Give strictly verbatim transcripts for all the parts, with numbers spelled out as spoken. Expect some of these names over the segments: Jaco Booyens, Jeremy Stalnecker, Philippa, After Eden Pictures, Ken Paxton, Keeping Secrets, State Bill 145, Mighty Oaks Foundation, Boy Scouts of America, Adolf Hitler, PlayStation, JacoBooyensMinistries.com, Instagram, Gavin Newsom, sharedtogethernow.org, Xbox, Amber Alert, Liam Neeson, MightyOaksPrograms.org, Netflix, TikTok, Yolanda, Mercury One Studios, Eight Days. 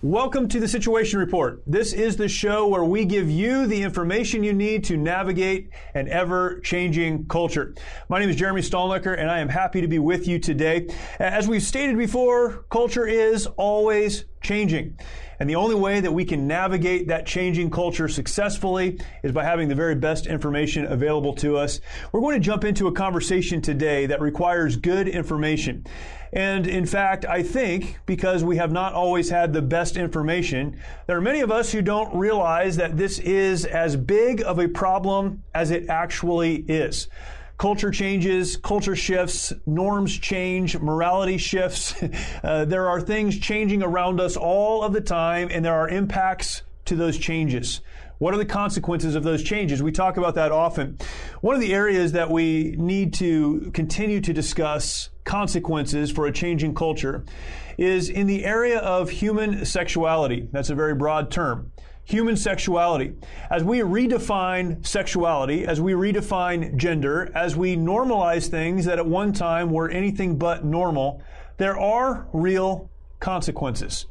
Welcome to the Situation Report. This is the show where we give you the information you need to navigate an ever-changing culture. My name is Jeremy Stalnecker, and I am happy to be with you today. As we've stated before, culture is always changing. And the only way that we can navigate that changing culture successfully is by having the very best information available to us. We're going to jump into a conversation today that requires good information. And in fact, I think because we have not always had the best information, there are many of us who don't realize that this is as big of a problem as it actually is. Culture changes, culture shifts, norms change, morality shifts. Uh, there are things changing around us all of the time, and there are impacts to those changes. What are the consequences of those changes? We talk about that often. One of the areas that we need to continue to discuss consequences for a changing culture is in the area of human sexuality. That's a very broad term. Human sexuality. As we redefine sexuality, as we redefine gender, as we normalize things that at one time were anything but normal, there are real consequences.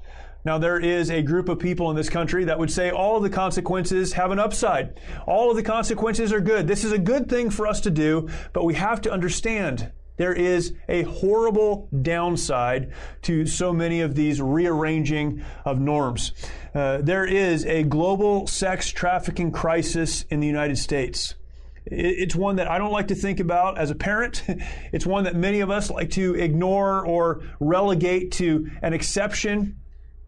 Now, there is a group of people in this country that would say all of the consequences have an upside. All of the consequences are good. This is a good thing for us to do, but we have to understand there is a horrible downside to so many of these rearranging of norms. Uh, there is a global sex trafficking crisis in the United States. It's one that I don't like to think about as a parent. It's one that many of us like to ignore or relegate to an exception.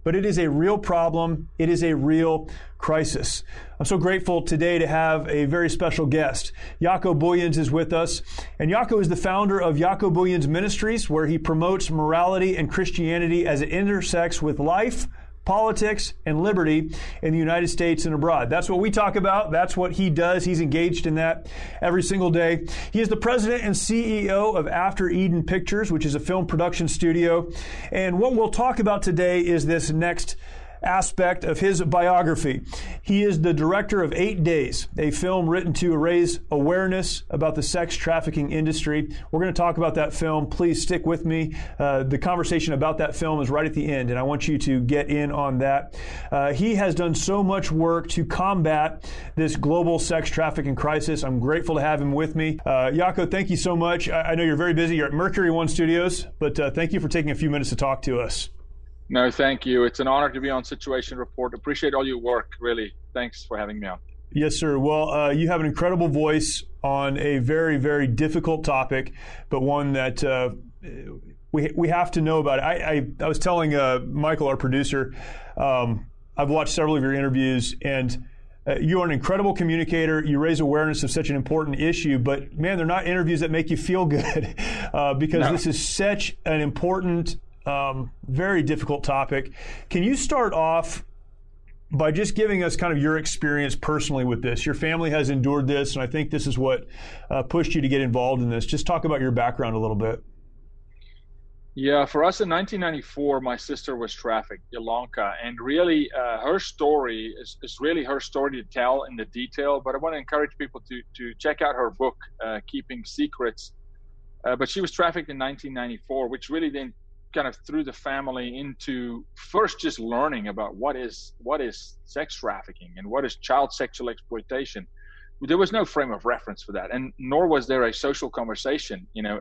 But it is a real problem. It is a real crisis. I'm so grateful today to have a very special guest. Jaco Booyens is with us. And Jaco is the founder of Jaco Booyens Ministries, where he promotes morality and Christianity as it intersects with life, politics, and liberty in the United States and abroad. That's what we talk about. That's what he does. He's engaged in that every single day. He is the president and C E O of After Eden Pictures, which is a film production studio. And what we'll talk about today is this next aspect of his biography. He is the director of Eight Days, a film written to raise awareness about the sex trafficking industry. We're going to talk about that film. Please stick with me. Uh, the conversation about that film is right at the end, and I want you to get in on that. Uh, he has done so much work to combat this global sex trafficking crisis. I'm grateful to have him with me. Uh, Jaco, thank you so much. I-, I know you're very busy. You're at Mercury One Studios, but uh, thank you for taking a few minutes to talk to us. No, thank you. It's an honor to be on Situation Report. Appreciate all your work, really. Thanks for having me on. Yes, sir. Well, uh, you have an incredible voice on a very, very difficult topic, but one that uh, we we have to know about. I I, I was telling uh, Michael, our producer, um, I've watched several of your interviews, and uh, you are an incredible communicator. You raise awareness of such an important issue, but man, they're not interviews that make you feel good uh, because no. This is such an important Um, very difficult topic. Can you start off by just giving us kind of your experience personally with this? Your family has endured this, and I think this is what uh, pushed you to get involved in this. Just talk about your background a little bit. Yeah, for us in nineteen ninety-four, my sister was trafficked, Yolanda, and really uh, her story is, is really her story to tell in the detail, but I want to encourage people to, to check out her book, uh, Keeping Secrets. Uh, but she was trafficked in nineteen ninety-four, which really then kind of threw the family into first just learning about what is what is sex trafficking and what is child sexual exploitation. There was no frame of reference for that, and nor was there a social conversation, you know,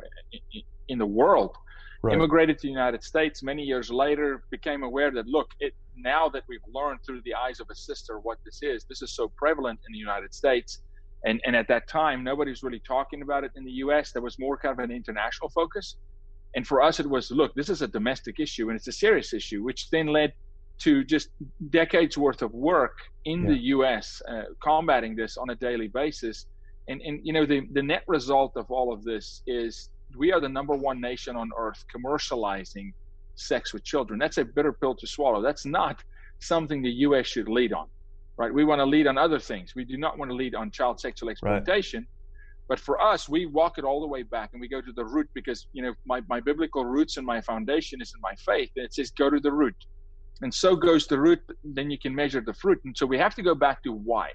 in the world. Right. Immigrated to the United States many years later, became aware that look, it now that we've learned through the eyes of a sister what this is, this is so prevalent in the United States, and and at that time nobody was really talking about it in the U S. There was more kind of an international focus. And for us, it was, look, this is a domestic issue, and it's a serious issue, which then led to just decades worth of work in yeah. the U S uh, combating this on a daily basis. And, and you know, the, the net result of all of this is we are the number one nation on earth commercializing sex with children. That's a bitter pill to swallow. That's not something the U S should lead on, right? We want to lead on other things. We do not want to lead on child sexual exploitation. Right. But for us, we walk it all the way back and we go to the root, because, you know, my, my biblical roots and my foundation is in my faith. And it says, go to the root. And so goes the root, then you can measure the fruit. And so we have to go back to why.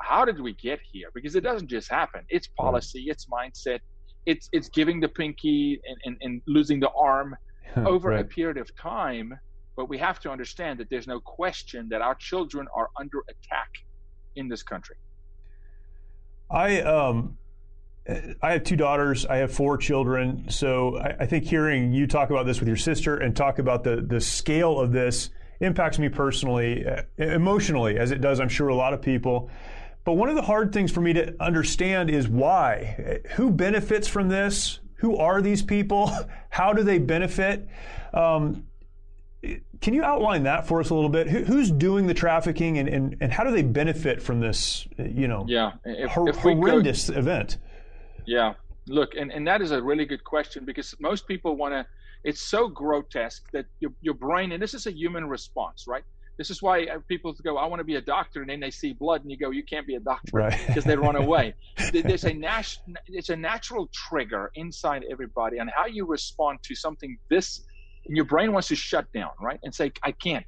How did we get here? Because it doesn't just happen. It's policy, it's mindset, it's it's giving the pinky and, and, and losing the arm over right. a period of time. But we have to understand that there's no question that our children are under attack in this country. I um. I have two daughters. I have four children. So I, I think hearing you talk about this with your sister and talk about the, the scale of this impacts me personally, uh, emotionally, as it does, I'm sure, a lot of people. But one of the hard things for me to understand is why. Who benefits from this? Who are these people? How do they benefit? Um, can you outline that for us a little bit? Who, who's doing the trafficking, and, and, and how do they benefit from this, you know, yeah, if, hor- if horrendous could... event? Yeah, look, and, and that is a really good question, because most people want to, it's so grotesque that your, your brain, and this is a human response, right? This is why people go, I want to be a doctor, and then they see blood, and you go, you can't be a doctor, right? Because they run away. There's a nat- it's a natural trigger inside everybody on how you respond to something this, and your brain wants to shut down, right? And say, I can't.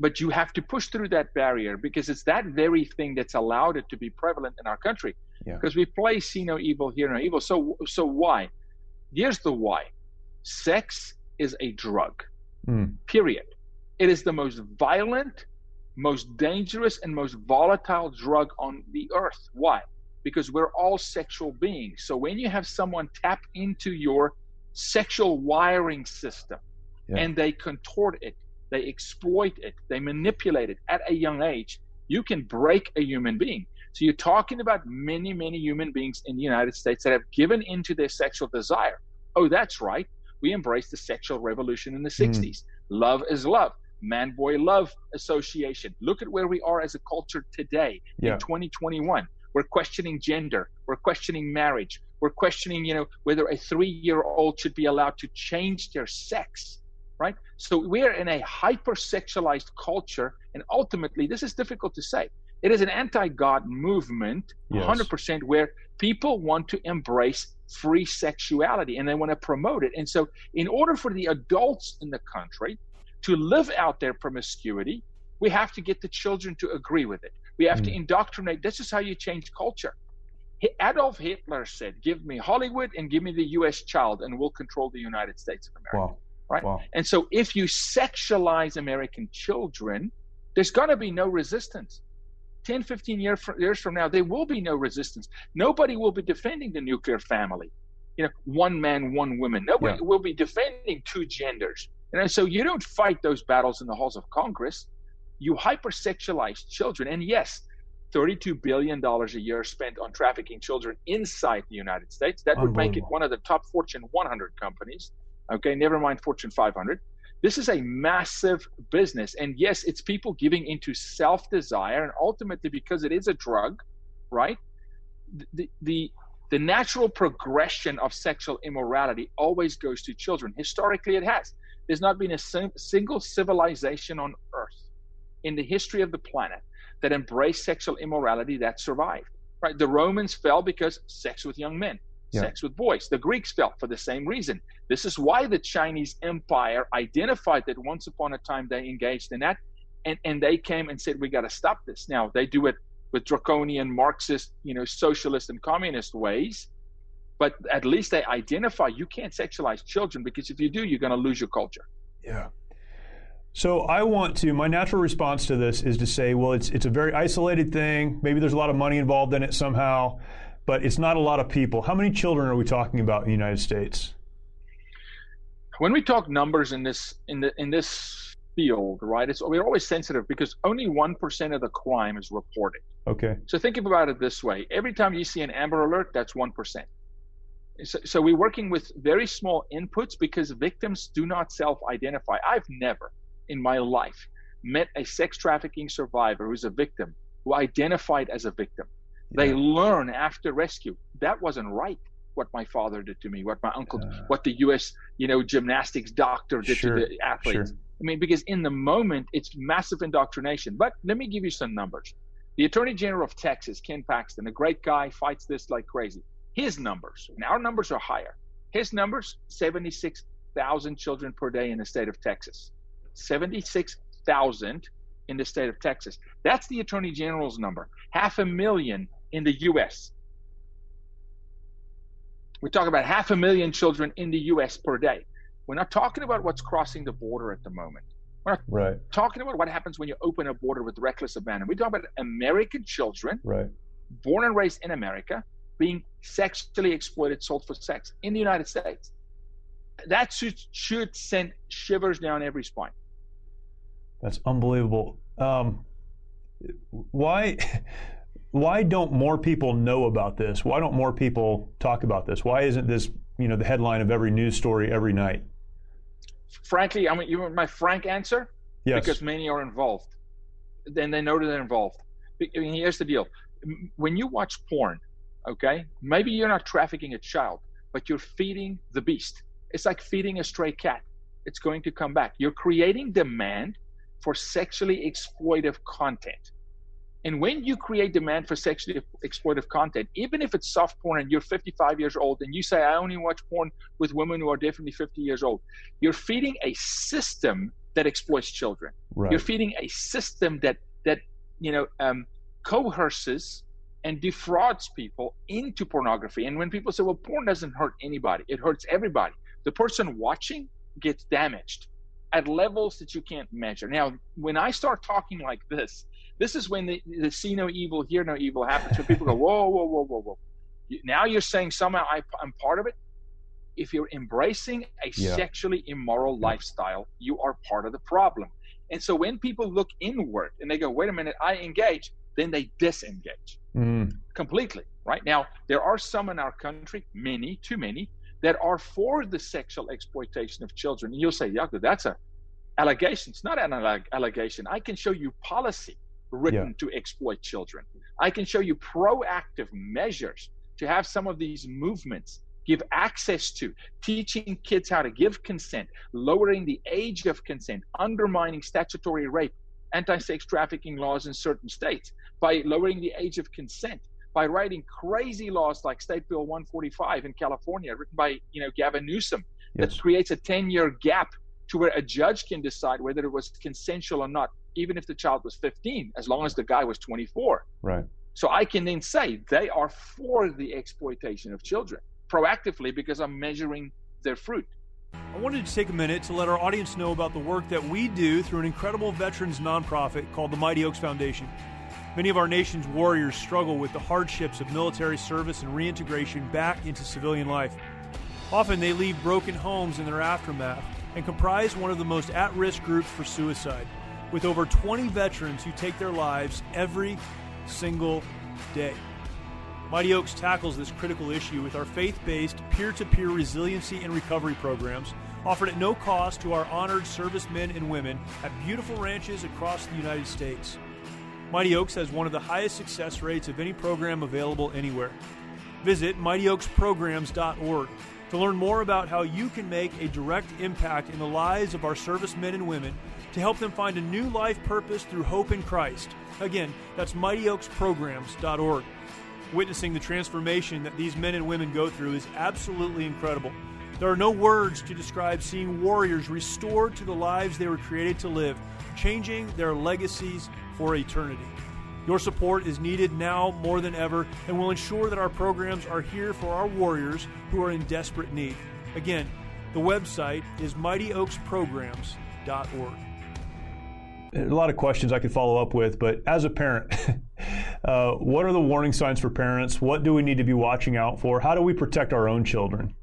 But you have to push through that barrier, because it's that very thing that's allowed it to be prevalent in our country. Yeah. Because we play see no evil, hear no evil. So so why? Here's the why. Sex is a drug, mm. period. It is the most violent, most dangerous, and most volatile drug on the earth. Why? Because we're all sexual beings. So when you have someone tap into your sexual wiring system, yeah. and they contort it, they exploit it, they manipulate it at a young age, you can break a human being. So you're talking about many, many human beings in the United States that have given into their sexual desire. Oh, that's right. We embraced the sexual revolution in the sixties. Mm. Love is love. Man-boy love association. Look at where we are as a culture today yeah. in twenty twenty-one. We're questioning gender. We're questioning marriage. We're questioning, you know, whether a three-year-old should be allowed to change their sex. Right? So we're in a hyper-sexualized culture, and ultimately, this is difficult to say. It is an anti-God movement, yes. one hundred percent, where people want to embrace free sexuality, and they want to promote it. And so in order for the adults in the country to live out their promiscuity, we have to get the children to agree with it. We have mm. to indoctrinate. This is how you change culture. Adolf Hitler said, give me Hollywood and give me the U S child, and we'll control the United States of America. Wow. Right? Wow. And so if you sexualize American children, there's going to be no resistance. ten, fifteen year for, years from now, there will be no resistance. Nobody will be defending the nuclear family. You know, one man, one woman. Nobody yeah. will be defending two genders. And so you don't fight those battles in the halls of Congress. You hypersexualize children. And yes, thirty-two billion dollars a year spent on trafficking children inside the United States. That would make it one of the top Fortune one hundred companies. Okay, never mind Fortune five hundred. This is a massive business. And yes, it's people giving into self-desire. And ultimately, because it is a drug, right, the, the, the natural progression of sexual immorality always goes to children. Historically, it has. There's not been a sim- single civilization on Earth in the history of the planet that embraced sexual immorality that survived. Right? The Romans fell because sex with young men. Yeah. Sex with boys. The Greeks fell for the same reason. This is why the Chinese Empire identified that once upon a time they engaged in that, and, and they came and said, we got to stop this. Now, they do it with draconian Marxist, you know, socialist and communist ways, but at least they identify you can't sexualize children, because if you do, you're going to lose your culture. Yeah. So I want to, my natural response to this is to say, well, it's it's a very isolated thing. Maybe there's a lot of money involved in it somehow. But it's not a lot of people. How many children are we talking about in the United States? When we talk numbers in this in the in this field, right? It's we're always sensitive, because only one percent of the crime is reported. Okay. So think about it this way: every time you see an Amber Alert, that's one percent. So, so we're working with very small inputs, because victims do not self-identify. I've never in my life met a sex trafficking survivor who's a victim who identified as a victim. They yeah. learn after rescue. That wasn't right. What my father did to me, what my uncle, yeah. what the U S, you know, gymnastics doctor did sure. to the athletes. Sure. I mean, because in the moment, it's massive indoctrination. But let me give you some numbers. The Attorney General of Texas, Ken Paxton, a great guy, fights this like crazy. His numbers, and our numbers are higher. His numbers, seventy-six thousand children per day in the state of Texas. seventy-six thousand in the state of Texas. That's the Attorney General's number. Half a million in the U S We're talking about half a million children in the U S per day. We're not talking about what's crossing the border at the moment. We're not right. talking about what happens when you open a border with reckless abandon. We're talking about American children, right. born and raised in America, being sexually exploited, sold for sex in the United States. That should, should send shivers down every spine. That's unbelievable. Um, why... Why don't more people know about this? Why don't more people talk about this? Why isn't this, you know, the headline of every news story every night? Frankly, I mean, you want my frank answer? Yes. Because many are involved. Then they know they're involved. I mean, here's the deal. When you watch porn, okay, maybe you're not trafficking a child, but you're feeding the beast. It's like feeding a stray cat. It's going to come back. You're creating demand for sexually exploitive content. And when you create demand for sexually exploitive content, even if it's soft porn and you're fifty-five years old and you say, I only watch porn with women who are definitely fifty years old, you're feeding a system that exploits children. Right. You're feeding a system that, that you know, um, coerces and defrauds people into pornography. And when people say, well, porn doesn't hurt anybody, it hurts everybody. The person watching gets damaged at levels that you can't measure. Now, when I start talking like this, this is when the, the see no evil, hear no evil happens. So people go, whoa, whoa, whoa, whoa, whoa. Now you're saying somehow I, I'm part of it. If you're embracing a yeah. sexually immoral yeah. lifestyle, you are part of the problem. And so when people look inward and they go, wait a minute, I engage, then they disengage mm. completely. Right now, there are some in our country, many, too many, that are for the sexual exploitation of children. And you'll say, Jaco, that's an allegation. It's not an alleg- allegation. I can show you policy written yeah. to exploit children. I can show you proactive measures to have some of these movements give access to, teaching kids how to give consent, lowering the age of consent, undermining statutory rape, anti-sex trafficking laws in certain states by lowering the age of consent, by writing crazy laws like State Bill one forty-five in California, written by you know Gavin Newsom, yes. that creates a ten-year gap to where a judge can decide whether it was consensual or not, even if the child was fifteen, as long as the guy was twenty-four. Right. So I can then say they are for the exploitation of children proactively because I'm measuring their fruit. I wanted to take a minute to let our audience know about the work that we do through an incredible veterans nonprofit called the Mighty Oaks Foundation. Many of our nation's warriors struggle with the hardships of military service and reintegration back into civilian life. Often they leave broken homes in their aftermath and comprise one of the most at-risk groups for suicide, with over twenty veterans who take their lives every single day. Mighty Oaks tackles this critical issue with our faith-based peer-to-peer resiliency and recovery programs offered at no cost to our honored servicemen and women at beautiful ranches across the United States. Mighty Oaks has one of the highest success rates of any program available anywhere. Visit Mighty Oaks Programs dot org to learn more about how you can make a direct impact in the lives of our servicemen and women to help them find a new life purpose through hope in Christ. Again, that's Mighty Oaks Programs dot org. Witnessing the transformation that these men and women go through is absolutely incredible. There are no words to describe seeing warriors restored to the lives they were created to live, changing their legacies for eternity. Your support is needed now more than ever and will ensure that our programs are here for our warriors who are in desperate need. Again, the website is Mighty Oaks Programs dot org. A lot of questions I could follow up with, but as a parent, uh, what are the warning signs for parents? What do we need to be watching out for? How do we protect our own children?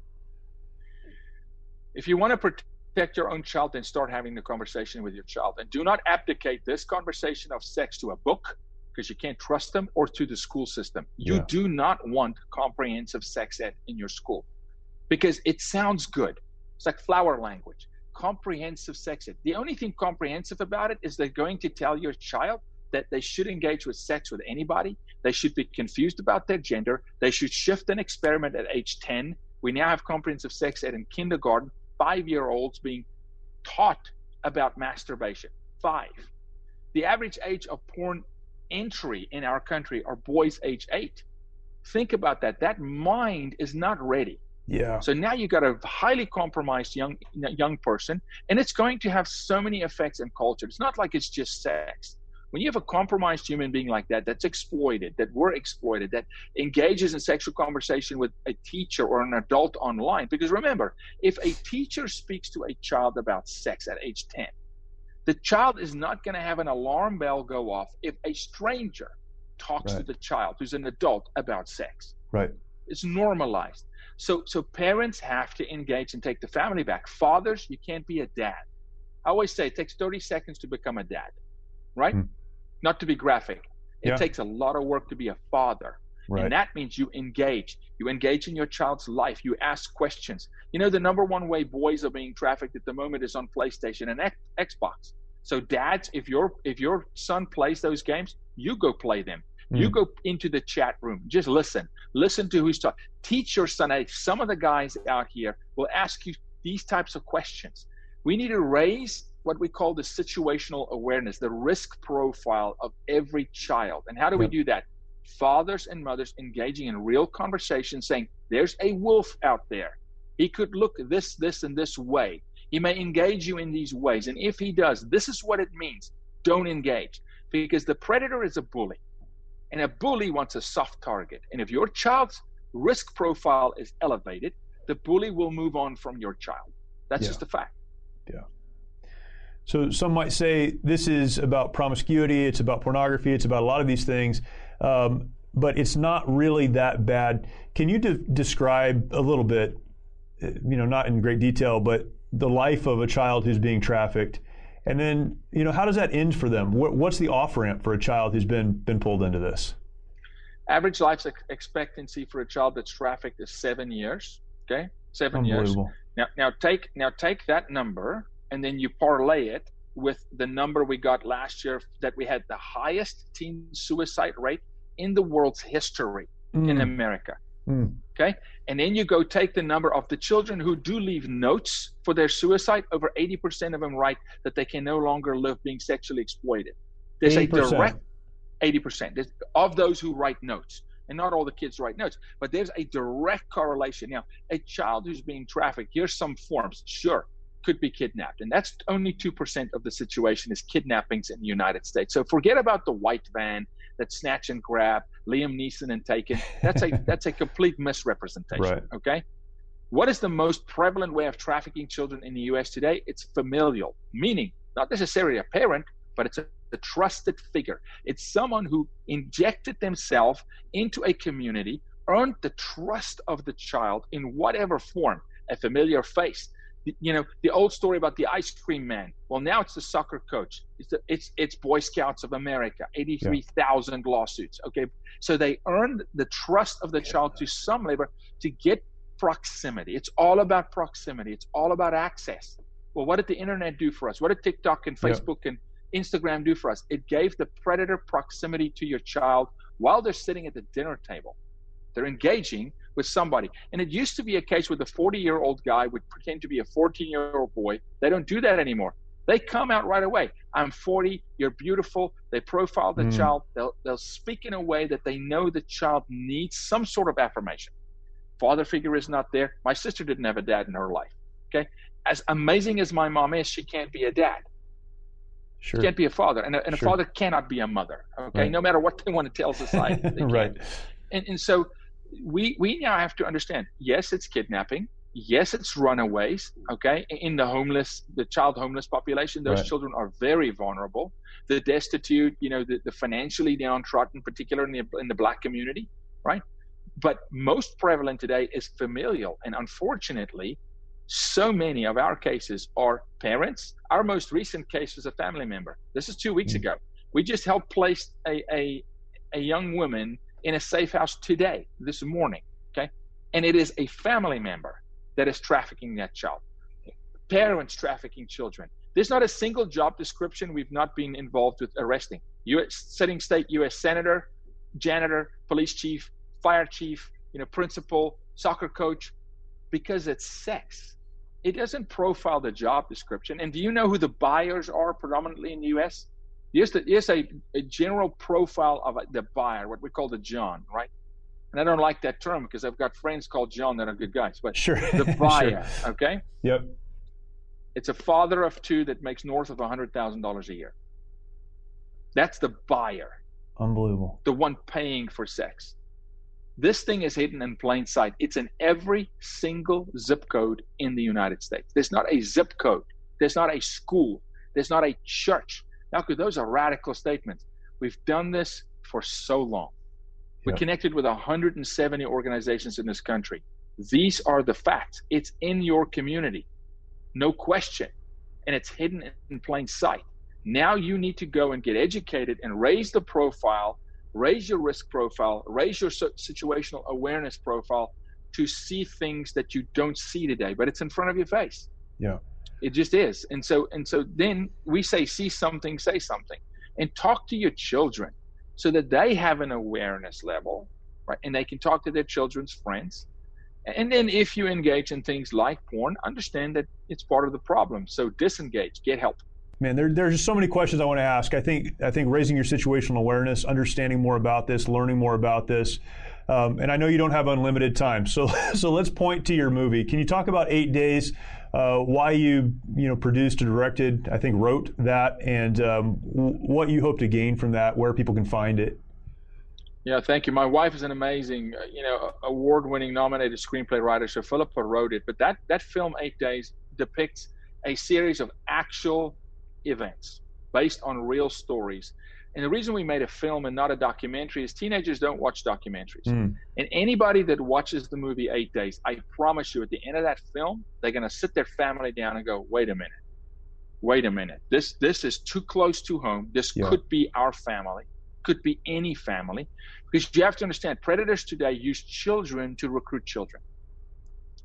If you want to protect your own child, then start having the conversation with your child. And do not abdicate this conversation of sex to a book, because you can't trust them, or to the school system. You yeah. do not want comprehensive sex ed in your school, because it sounds good. It's like flower language. Comprehensive sex ed. The only thing comprehensive about it is they're going to tell your child that they should engage with sex with anybody, They should be confused about their gender. They should shift and experiment at age ten. We now have comprehensive sex ed in kindergarten, five-year-olds being taught about masturbation. Five. The average age of porn entry in our country are boys age eight. Think about that. That mind is not ready. Yeah. So now you got a highly compromised young young person, and it's going to have so many effects in culture. It's not like it's just sex. When you have a compromised human being like that, that's exploited, that we're exploited, that engages in sexual conversation with a teacher or an adult online. Because remember, if a teacher speaks to a child about sex at age ten, the child is not going to have an alarm bell go off if a stranger talks right. to the child who's an adult about sex. Right. It's normalized. So, so parents have to engage and take the family back. Fathers, you can't be a dad. I always say it takes thirty seconds to become a dad, right? Hmm. Not to be graphic. It yeah. takes a lot of work to be a father. Right. And that means you engage. You engage in your child's life. You ask questions. You know, the number one way boys are being trafficked at the moment is on PlayStation and X- Xbox. So dads, if your if your son plays those games, you go play them. Mm. You go into the chat room. Just listen. Listen to who's talking. Teach your son. Hey, some of the guys out here will ask you these types of questions. We need to raise what we call the situational awareness, the risk profile of every child. And how do yep. we do that? Fathers and mothers engaging in real conversation, saying, there's a wolf out there. He could look this, this, and this way. He may engage you in these ways. And if he does, this is what it means. Don't engage. Because the predator is a bully. And a bully wants a soft target. And if your child's risk profile is elevated, the bully will move on from your child. That's yeah. just a fact. Yeah. So some might say this is about promiscuity, it's about pornography, it's about a lot of these things, um, but it's not really that bad. Can you de- describe a little bit, you know, not in great detail, but the life of a child who's being trafficked? And then, you know, how does that end for them? What, what's the off-ramp for a child who's been been pulled into this? Average life expectancy for a child that's trafficked is seven years, okay? Seven years. Now, now take now take that number, and then you parlay it with the number we got last year that we had the highest teen suicide rate in the world's history mm. in America, mm. okay? And then you go take the number of the children who do leave notes for their suicide. Over eighty percent of them write that they can no longer live being sexually exploited. There's eighty percent. A direct eighty percent of those who write notes. And not all the kids write notes, but there's a direct correlation. Now, a child who's being trafficked, here's some forms, sure. could be kidnapped. And that's only two percent of the situation is kidnappings in the United States. So forget about the white van, that snatch and grab, Liam Neeson and Taken. That's a that's a complete misrepresentation. Right. Okay. What is the most prevalent way of trafficking children in the U S today? It's familial, meaning not necessarily a parent, but it's a, a trusted figure. It's someone who injected themselves into a community, earned the trust of the child in whatever form, a familiar face. You know, the old story about the ice cream man. Well, now it's the soccer coach. It's the, it's it's Boy Scouts of America, eighty-three thousand yeah. lawsuits. Okay. So they earned the trust of the child to some labor to get proximity. It's all about proximity. It's all about access. Well, what did the internet do for us? What did TikTok and Facebook yeah. and Instagram do for us? It gave the predator proximity to your child while they're sitting at the dinner table. They're engaging with somebody. And it used to be a case where the forty-year-old guy would pretend to be a fourteen-year-old boy. They don't do that anymore. They come out right away. I'm forty. You're beautiful. They profile the mm. child. They'll, they'll speak in a way that they know the child needs some sort of affirmation. Father figure is not there. My sister didn't have a dad in her life. Okay. As amazing as my mom is, she can't be a dad. Sure. She can't be a father. And a, and sure. a father cannot be a mother. Okay. Right. No matter what they want to tell society. Right. And, and so... We we now have to understand, yes, it's kidnapping. Yes, it's runaways, okay? In the homeless, the child homeless population, those right. children are very vulnerable. The destitute, you know, the, the financially downtrodden, particularly in the, in the black community, right? But most prevalent today is familial. And unfortunately, so many of our cases are parents. Our most recent case was a family member. This is two weeks mm-hmm. ago. We just helped place a, a, a young woman in a safe house today, this morning, okay? And it is a family member that is trafficking that child. Parents trafficking children. There's not a single job description we've not been involved with arresting. U S sitting state U S senator, janitor, police chief, fire chief, you know, principal, soccer coach, because it's sex. It doesn't profile the job description. And do you know who the buyers are predominantly in the U S? Here's, the, here's a, a general profile of a, the buyer, what we call the John, right? And I don't like that term because I've got friends called John that are good guys, but sure. The buyer, sure. Okay? Yep. It's a father of two that makes north of one hundred thousand dollars a year. That's the buyer. Unbelievable. The one paying for sex. This thing is hidden in plain sight. It's in every single zip code in the United States. There's not a zip code. There's not a school. There's not a church. Now, because those are radical statements. We've done this for so long. Yep. We connected with one hundred seventy organizations in this country. These are the facts. It's in your community. No question. And it's hidden in plain sight. Now you need to go and get educated and raise the profile, raise your risk profile, raise your situational awareness profile to see things that you don't see today, but it's in front of your face. Yeah. It just is. And so, and so then we say, see something, say something, and talk to your children so that they have an awareness level, right? And they can talk to their children's friends. And then if you engage in things like porn, understand that it's part of the problem. So disengage, get help. Man, there, there's just so many questions I want to ask. I think I think raising your situational awareness, understanding more about this, learning more about this. Um, and I know you don't have unlimited time. So so let's point to your movie. Can you talk about Eight Days, uh, why you you know produced and directed, I think wrote that, and um, w- what you hope to gain from that, where people can find it? Yeah, thank you. My wife is an amazing, you know, award-winning nominated screenplay writer. So Philippa wrote it. But that, that film, Eight Days, depicts a series of actual events based on real stories. And the reason we made a film and not a documentary is teenagers don't watch documentaries. Mm. And anybody that watches the movie Eight Days, I promise you at the end of that film, they're going to sit their family down and go, wait a minute, wait a minute. This, this is too close to home. This yeah. could be our family, could be any family, because you have to understand predators today use children to recruit children.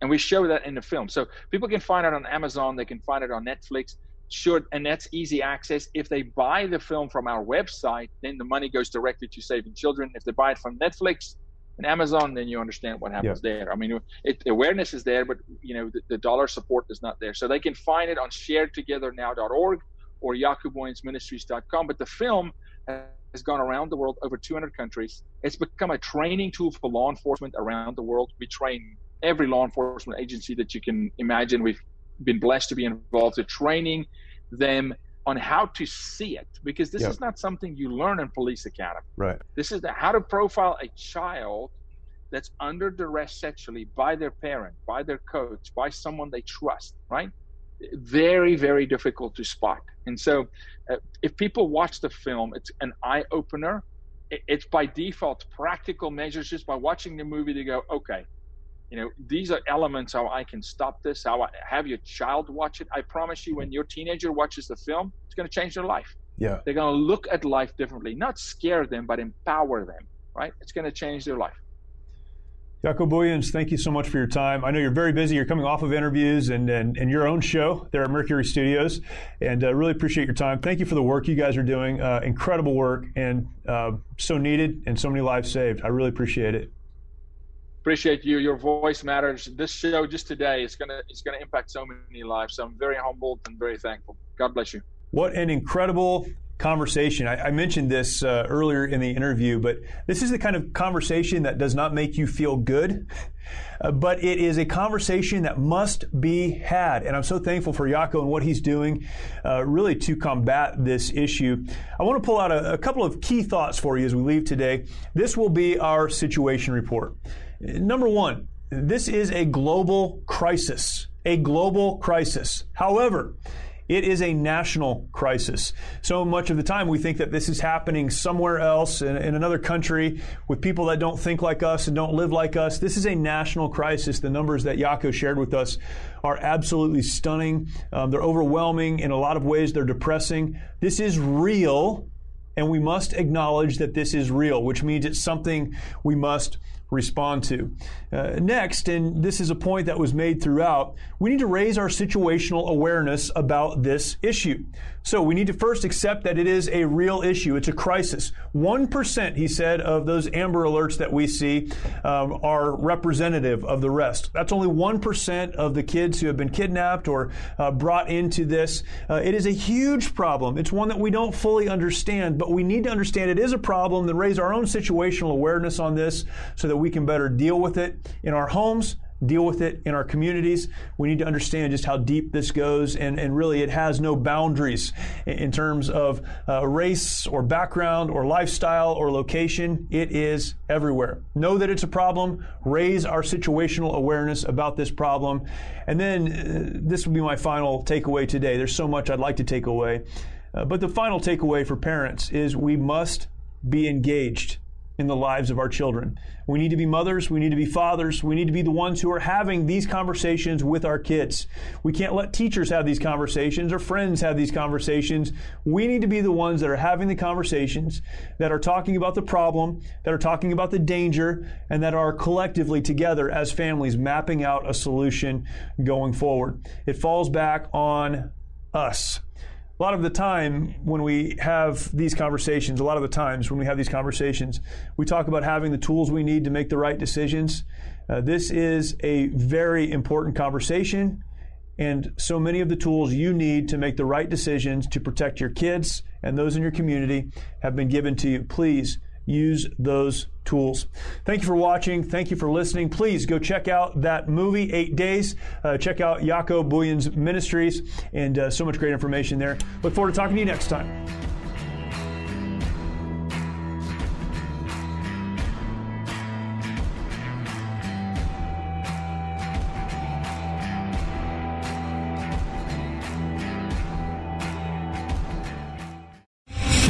And we show that in the film. So people can find it on Amazon. They can find it on Netflix. Sure, and that's easy access. If they buy the film from our website, then the money goes directly to Saving Children. If they buy it from Netflix and Amazon, then you understand what happens yeah. there. I mean, it, awareness is there, but you know the, the dollar support is not there. So they can find it on shared together now dot org or Jaco Booyens Ministries dot com. But the film has gone around the world, over two hundred countries. It's become a training tool for law enforcement around the world. We train every law enforcement agency that you can imagine. We've been blessed to be involved in training them on how to see it, because this yep. is not something you learn in police academy. Right. This is the, how to profile a child that's under duress sexually by their parent, by their coach, by someone they trust, right? Very, very difficult to spot. And so uh, if people watch the film, it's an eye-opener. It, it's by default practical measures. Just by watching the movie, they go, okay, you know, these are elements how I can stop this, how I have your child watch it. I promise you, when your teenager watches the film, it's going to change their life. Yeah. They're going to look at life differently, not scare them, but empower them, right? It's going to change their life. Jaco Booyens, thank you so much for your time. I know you're very busy. You're coming off of interviews and, and, and your own show there at Mercury Studios, and uh, really appreciate your time. Thank you for the work you guys are doing. Uh, incredible work, and uh, so needed, and so many lives saved. I really appreciate it. Appreciate you. Your voice matters. This show just today is gonna it's gonna impact so many lives. So I'm very humbled and very thankful. God bless you. What an incredible conversation. I, I mentioned this uh, earlier in the interview, but this is the kind of conversation that does not make you feel good, uh, but it is a conversation that must be had. And I'm so thankful for Jaco and what he's doing uh, really to combat this issue. I want to pull out a, a couple of key thoughts for you as we leave today. This will be our situation report. Number one, this is a global crisis, a global crisis. However, it is a national crisis. So much of the time we think that this is happening somewhere else in, in another country with people that don't think like us and don't live like us. This is a national crisis. The numbers that Jaco shared with us are absolutely stunning. Um, they're overwhelming. In a lot of ways, they're depressing. This is real, and we must acknowledge that this is real, which means it's something we must respond to. Uh, next, and this is a point that was made throughout, we need to raise our situational awareness about this issue. So we need to first accept that it is a real issue. It's a crisis. one percent, he said, of those Amber Alerts that we see um, are representative of the rest. That's only one percent of the kids who have been kidnapped or uh, brought into this. Uh, it is a huge problem. It's one that we don't fully understand, but we need to understand it is a problem, then raise our own situational awareness on this so that we can better deal with it in our homes, deal with it in our communities. We need to understand just how deep this goes, and, and really it has no boundaries in terms of uh, race or background or lifestyle or location. It is everywhere. Know that it's a problem. Raise our situational awareness about this problem. And then uh, this will be my final takeaway today. There's so much I'd like to take away. Uh, but the final takeaway for parents is we must be engaged in the lives of our children. We need to be mothers. We need to be fathers. We need to be the ones who are having these conversations with our kids. We can't let teachers have these conversations or friends have these conversations. We need to be the ones that are having the conversations, that are talking about the problem, that are talking about the danger, and that are collectively together as families mapping out a solution going forward. It falls back on us. A lot of the time when we have these conversations, a lot of the times when we have these conversations, we talk about having the tools we need to make the right decisions. Uh, this is a very important conversation, and so many of the tools you need to make the right decisions to protect your kids and those in your community have been given to you. Please use those tools. Thank you for watching. Thank you for listening. Please go check out that movie, Eight Days. Uh, check out Jaco Booyens Ministries, and uh, so much great information there. Look forward to talking to you next time.